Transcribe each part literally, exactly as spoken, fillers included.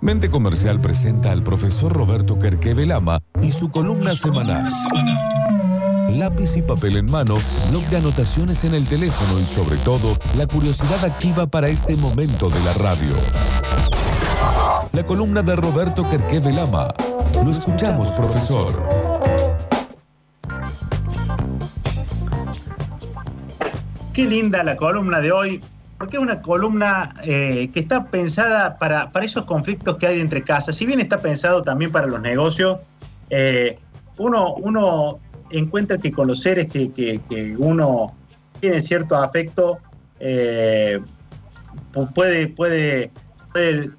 Mente Comercial presenta al profesor Roberto Kerqueve Lama y su columna semanal. Lápiz y papel en mano, blog de anotaciones en el teléfono y sobre todo, la curiosidad activa para este momento de la radio. La columna de Roberto Kerqueve Lama. Lo escuchamos, profesor. Qué linda la columna de hoy. Porque es una columna eh, que está pensada para, para esos conflictos que hay entre casas. Si bien está pensado también para los negocios, eh, uno, uno encuentra que con los seres que, que, que uno tiene cierto afecto, eh, puede, puede, puede,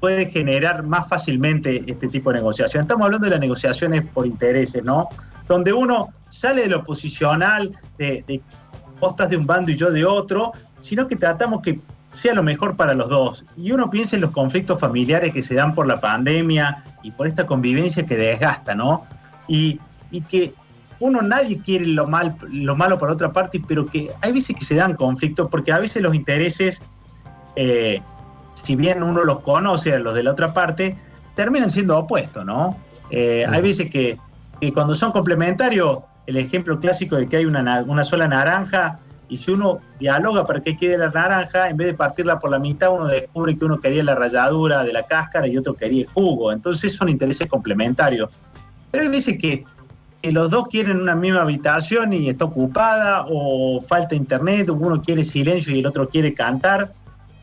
puede generar más fácilmente este tipo de negociación. Estamos hablando de las negociaciones por intereses, ¿no? Donde uno sale de lo posicional, de, de postas de un bando y yo de otro, sino que tratamos que sea lo mejor para los dos. Y uno piensa en los conflictos familiares que se dan por la pandemia y por esta convivencia que desgasta, ¿no? Y, y que uno, nadie quiere lo, mal, lo malo para otra parte, pero que hay veces que se dan conflictos porque a veces los intereses, eh, si bien uno los conoce a los de la otra parte, terminan siendo opuestos, ¿no? Eh, sí. Hay veces que, que cuando son complementarios, el ejemplo clásico de que hay una, una sola naranja, y si uno dialoga para que quede la naranja, en vez de partirla por la mitad, uno descubre que uno quería la ralladura de la cáscara y otro quería el jugo. Entonces son intereses complementarios. Pero hay veces que, que los dos quieren una misma habitación y está ocupada, o falta internet, o uno quiere silencio y el otro quiere cantar.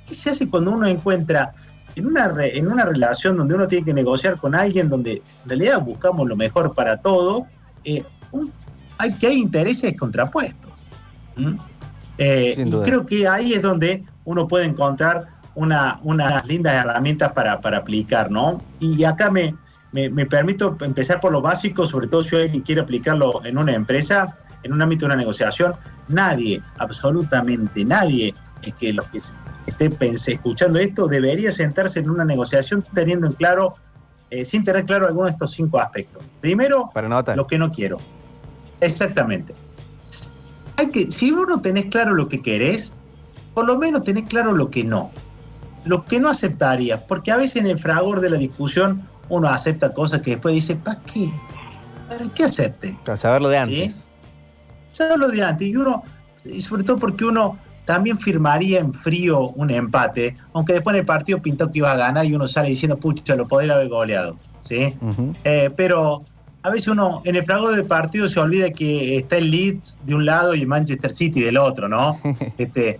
¿Qué se hace cuando uno encuentra en una, re, en una relación donde uno tiene que negociar con alguien, donde en realidad buscamos lo mejor para todo, eh, un, hay, que hay intereses contrapuestos? ¿Mm? Eh, y creo que ahí es donde uno puede encontrar una, unas lindas herramientas para, para aplicar, ¿no? Y acá me, me, me permito empezar por lo básico, sobre todo si alguien quiere aplicarlo en una empresa, en un ámbito de una negociación. Nadie, absolutamente nadie, es que los que estén escuchando esto, debería sentarse en una negociación teniendo en claro, eh, sin tener claro alguno de estos cinco aspectos. Primero, lo que no quiero. Exactamente. Hay que, si vos no tenés claro lo que querés, por lo menos tenés claro lo que no. Lo que no aceptarías, porque a veces en el fragor de la discusión uno acepta cosas que después dice, ¿para qué? ¿Para qué acepte? Para saberlo de antes. ¿Sí? Saberlo de antes. Y uno, y sobre todo porque uno también firmaría en frío un empate, aunque después en el partido pintó que iba a ganar y uno sale diciendo, pucha, lo podría haber goleado. ¿Sí? Uh-huh. eh, pero... A veces uno, en el fragor del partido, se olvida que está el Leeds de un lado y el Manchester City del otro, ¿no? Este,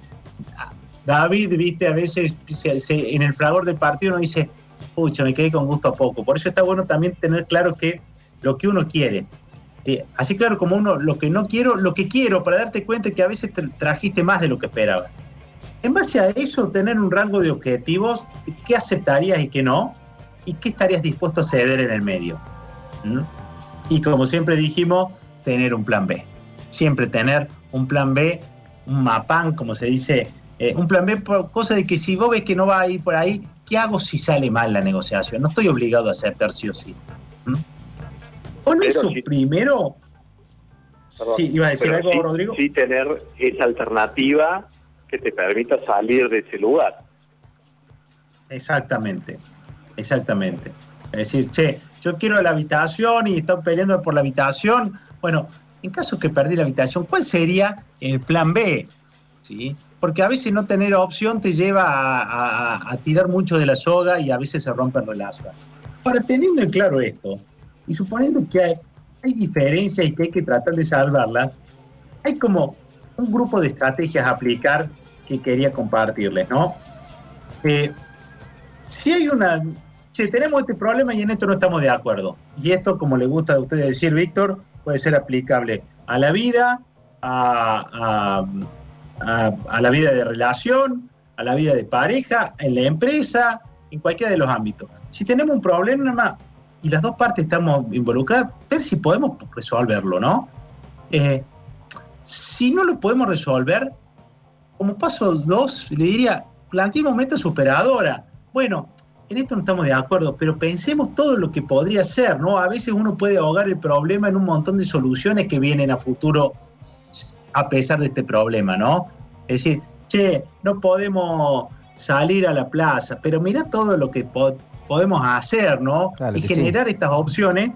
David, viste, a veces se, se, en el fragor del partido uno dice, pucha, me quedé con gusto a poco. Por eso está bueno también tener claro que lo que uno quiere. Eh, así claro como uno, lo que no quiero, lo que quiero, para darte cuenta que a veces te trajiste más de lo que esperabas. En base a eso, tener un rango de objetivos, qué aceptarías y qué no, y qué estarías dispuesto a ceder en el medio. ¿Mm? Y como siempre dijimos, tener un plan B. Siempre tener un plan B, un mapán, como se dice. Eh, un plan B por cosa de que si vos ves que no va a ir por ahí, ¿qué hago si sale mal la negociación? No estoy obligado a aceptar sí o sí. ¿Mm? Con pero eso sí, primero... Perdón, sí, iba a decir algo, sí, Rodrigo. Sí, tener esa alternativa que te permita salir de ese lugar. Exactamente, exactamente. Es decir, che, yo quiero la habitación y están peleando por la habitación. Bueno, en caso que perdí la habitación, ¿cuál sería el plan B? ¿Sí? Porque a veces no tener opción te lleva a, a, a tirar mucho de la soga y a veces se rompen relaciones. Ahora, teniendo en claro esto, y suponiendo que hay, hay diferencias y que hay que tratar de salvarlas, hay como un grupo de estrategias a aplicar que quería compartirles, ¿no? Eh, si hay una... Che, tenemos este problema y en esto no estamos de acuerdo. Y esto, como le gusta a ustedes decir, Víctor, puede ser aplicable a la vida, a, a, a, a la vida de relación, a la vida de pareja, en la empresa, en cualquiera de los ámbitos. Si tenemos un problema y las dos partes estamos involucradas, ver si podemos resolverlo, ¿no? Eh, si no lo podemos resolver, como paso dos, le diría, planteemos meta superadora. Bueno, en esto no estamos de acuerdo, pero pensemos todo lo que podría ser, ¿no? A veces uno puede ahogar el problema en un montón de soluciones que vienen a futuro a pesar de este problema, ¿no? Es decir, che, no podemos salir a la plaza, pero mirá todo lo que po- podemos hacer, ¿no? Claro, y generar sí. estas opciones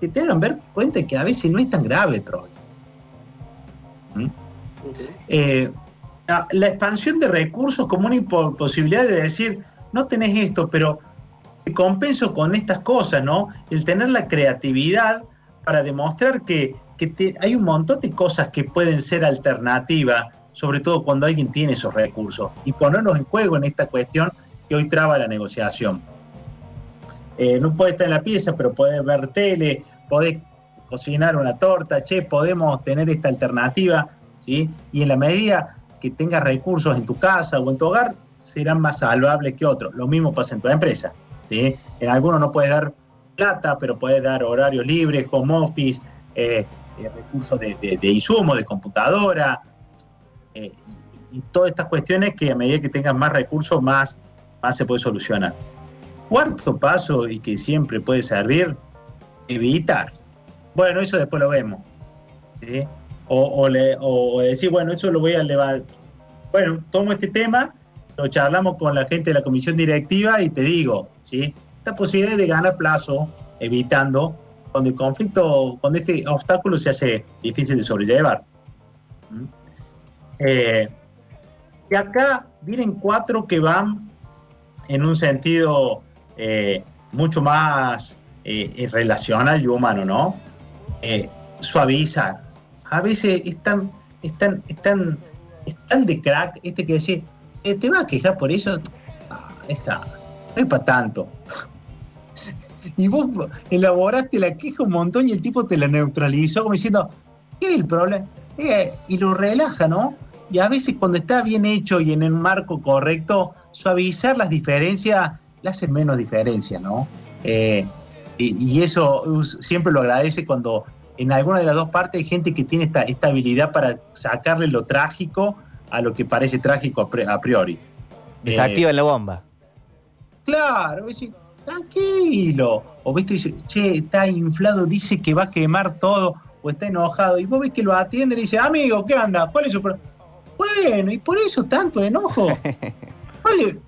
que te hagan ver cuenta que a veces no es tan grave el problema. ¿Mm? Okay. Eh, la, la expansión de recursos como una posibilidad de decir, no tenés esto, pero te compenso con estas cosas, ¿no? El tener la creatividad para demostrar que, que te, hay un montón de cosas que pueden ser alternativas, sobre todo cuando alguien tiene esos recursos, y ponernos en juego en esta cuestión que hoy traba la negociación. Eh, no puede estar en la pieza, pero podés ver tele, podés cocinar una torta, che, podemos tener esta alternativa, ¿sí? Y en la medida que tengas recursos en tu casa o en tu hogar, serán más salvables que otros. Lo mismo pasa en tu empresa, ¿sí? En algunos no puedes dar plata, pero puedes dar horarios libres, home office, eh, eh, recursos de, de, de insumo, de computadora, eh, y, y todas estas cuestiones que a medida que tengas más recursos, más, más se puede solucionar. Cuarto paso, y que siempre puede servir, evitar. Bueno, eso después lo vemos, ¿sí? O, o, le, o decir, bueno, eso lo voy a elevar. Bueno, tomo este tema, lo charlamos con la gente de la comisión directiva y te digo, ¿sí? Esta posibilidad de ganar plazo, evitando, cuando el conflicto, cuando este obstáculo se hace difícil de sobrellevar. ¿Mm? Eh, y acá vienen cuatro que van en un sentido eh, mucho más eh, relacional y humano, ¿no? Eh, suavizar. A veces es tan, es tan, es tan, es tan de crack este que decir, ¿te vas a quejar por eso? Ah, deja, no es para tanto. Y vos elaboraste la queja un montón y el tipo te la neutralizó como diciendo, ¿qué es el problema? Eh, y lo relaja, ¿no? Y a veces cuando está bien hecho y en el marco correcto, suavizar las diferencias le hace menos diferencia, ¿no? Eh, y, y eso siempre lo agradece cuando en alguna de las dos partes hay gente que tiene esta, esta habilidad para sacarle lo trágico a lo que parece trágico a priori. Desactiva eh, la bomba. Claro, es decir, tranquilo. O viste, dice, che, está inflado, dice que va a quemar todo, o está enojado. Y vos ves que lo atiende y le dice, amigo, ¿qué anda? ¿Cuál es su problema? Bueno, y por eso tanto enojo. Vale,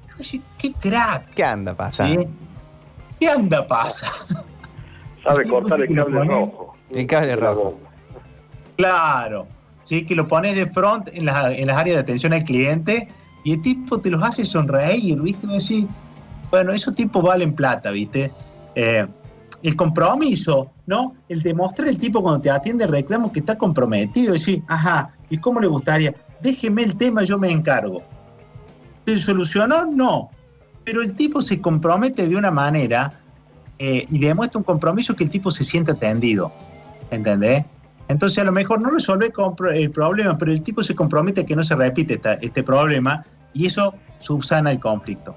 qué crack. ¿Qué anda pasando? ¿Sí? ¿Qué anda pasando? Sabe ¿sí? cortar el cable rojo. El cable rojo. Claro. ¿Sí? Que lo pones de front en, la, en las áreas de atención al cliente y el tipo te los hace sonreír, ¿viste? Y decís, bueno, esos tipos valen plata, ¿viste? Eh, el compromiso, ¿no? El demostrar el tipo cuando te atiende el reclamo que está comprometido. Decís, ajá, ¿y cómo le gustaría? Déjeme el tema, yo me encargo. ¿Se solucionó? No. Pero el tipo se compromete de una manera eh, y demuestra un compromiso que el tipo se siente atendido, ¿entendés? Entonces, a lo mejor no resuelve el problema, pero el tipo se compromete a que no se repite esta, este problema y eso subsana el conflicto.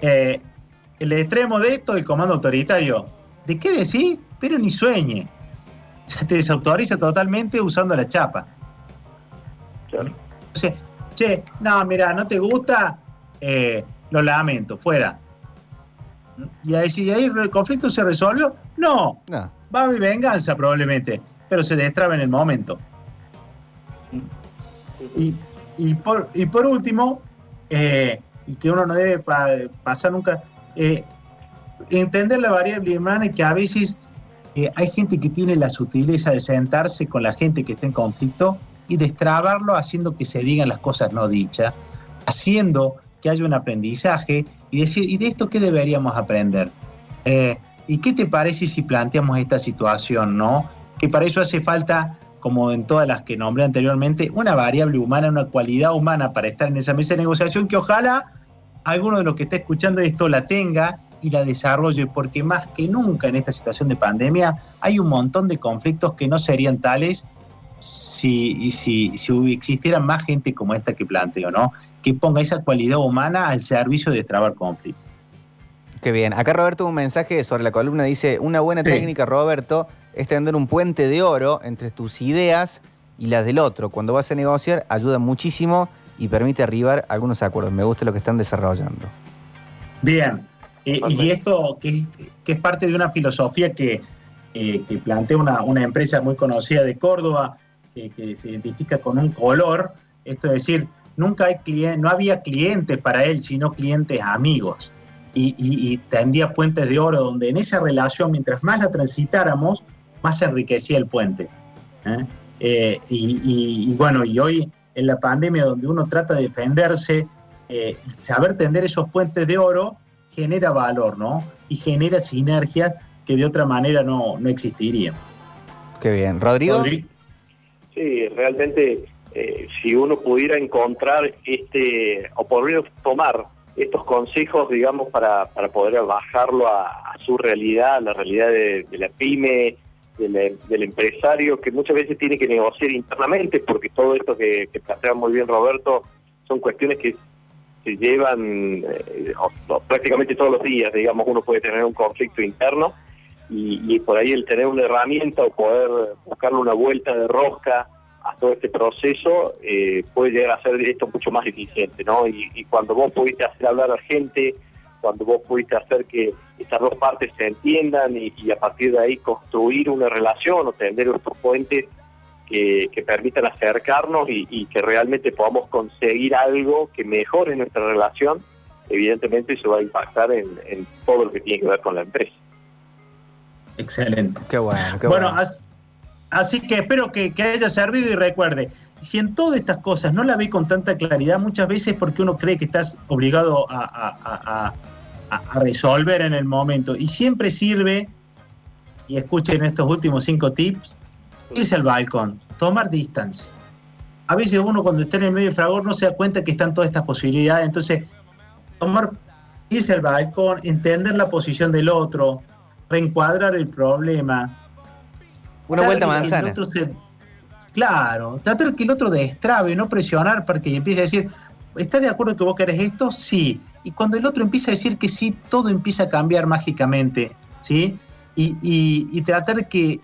Eh, el extremo de esto, el comando autoritario, ¿de qué decís? Pero ni sueñe. Se te desautoriza totalmente usando la chapa. Claro. O sea, che, no, mira, no te gusta, eh, lo lamento, fuera. Y ahí, si ahí el conflicto se resolvió, no, no. Va a haber venganza probablemente. Pero se destraba en el momento. Y, y, por, y por último, eh, y que uno no debe pa, pasar nunca, eh, entender la variable humana, que a veces eh, hay gente que tiene la sutileza de sentarse con la gente que está en conflicto y destrabarlo haciendo que se digan las cosas no dichas, haciendo que haya un aprendizaje y decir, ¿y de esto qué deberíamos aprender? Eh, ¿Y qué te parece si planteamos esta situación, no? Que para eso hace falta, como en todas las que nombré anteriormente, una variable humana, una cualidad humana para estar en esa mesa de negociación, que ojalá alguno de los que está escuchando esto la tenga y la desarrolle, porque más que nunca en esta situación de pandemia hay un montón de conflictos que no serían tales si, si, si existiera más gente como esta que planteo, ¿no? Que ponga esa cualidad humana al servicio de destrabar conflictos. Qué bien. Acá Roberto, un mensaje sobre la columna, dice, una buena sí. técnica, Roberto, es tender un puente de oro entre tus ideas y las del otro. Cuando vas a negociar, ayuda muchísimo y permite arribar algunos acuerdos. Me gusta lo que están desarrollando. Bien. Eh, y esto que, que es parte de una filosofía que, eh, que plantea una, una empresa muy conocida de Córdoba, que, que se identifica con un color. Esto es decir, nunca hay cliente, no había clientes para él, sino clientes amigos. y, y, y tendía puentes de oro, donde en esa relación, mientras más la transitáramos, más se enriquecía el puente. ¿eh? Eh, y, y, y bueno, y hoy en la pandemia, donde uno trata de defenderse, eh, saber tender esos puentes de oro genera valor, ¿no? Y genera sinergias que de otra manera no, no existirían. Qué bien. ¿Rodrigo? ¿Rodrigo? Sí, realmente, eh, si uno pudiera encontrar este, o poder tomar estos consejos, digamos, para, para poder bajarlo a, a su realidad, a la realidad de, de la pyme, de la, del empresario, que muchas veces tiene que negociar internamente, porque todo esto que, que plantea muy bien Roberto son cuestiones que se llevan eh, o, o, prácticamente todos los días, digamos, uno puede tener un conflicto interno y, y por ahí el tener una herramienta o poder buscarle una vuelta de rosca a todo este proceso eh, puede llegar a hacer esto mucho más eficiente, ¿no? Y, y cuando vos pudiste hacer hablar a la gente, cuando vos pudiste hacer que estas dos partes se entiendan y, y a partir de ahí construir una relación o tender estos puentes Que, que permitan acercarnos y, y que realmente podamos conseguir algo que mejore nuestra relación, evidentemente eso va a impactar en, en todo lo que tiene que ver con la empresa. Excelente. Qué bueno. Qué bueno, bueno. Así, así que espero que, que haya servido y recuerde, si en todas estas cosas no la ve con tanta claridad, muchas veces porque uno cree que estás obligado a, a, a, a, a resolver en el momento, y siempre sirve, y escuchen estos últimos cinco tips, irse al balcón, tomar distancia. A veces uno cuando está en el medio del fragor no se da cuenta que están todas estas posibilidades, entonces tomar, irse al balcón, entender la posición del otro, reencuadrar el problema. Una vuelta manzana. Se, claro, tratar que el otro destrabe, no presionar para que empiece a decir, ¿estás de acuerdo que vos querés esto? Sí. Y cuando el otro empieza a decir que sí, todo empieza a cambiar mágicamente, ¿sí? Y, y, y tratar que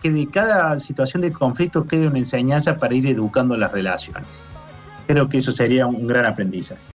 que de cada situación de conflicto quede una enseñanza para ir educando las relaciones. Creo que eso sería un gran aprendizaje.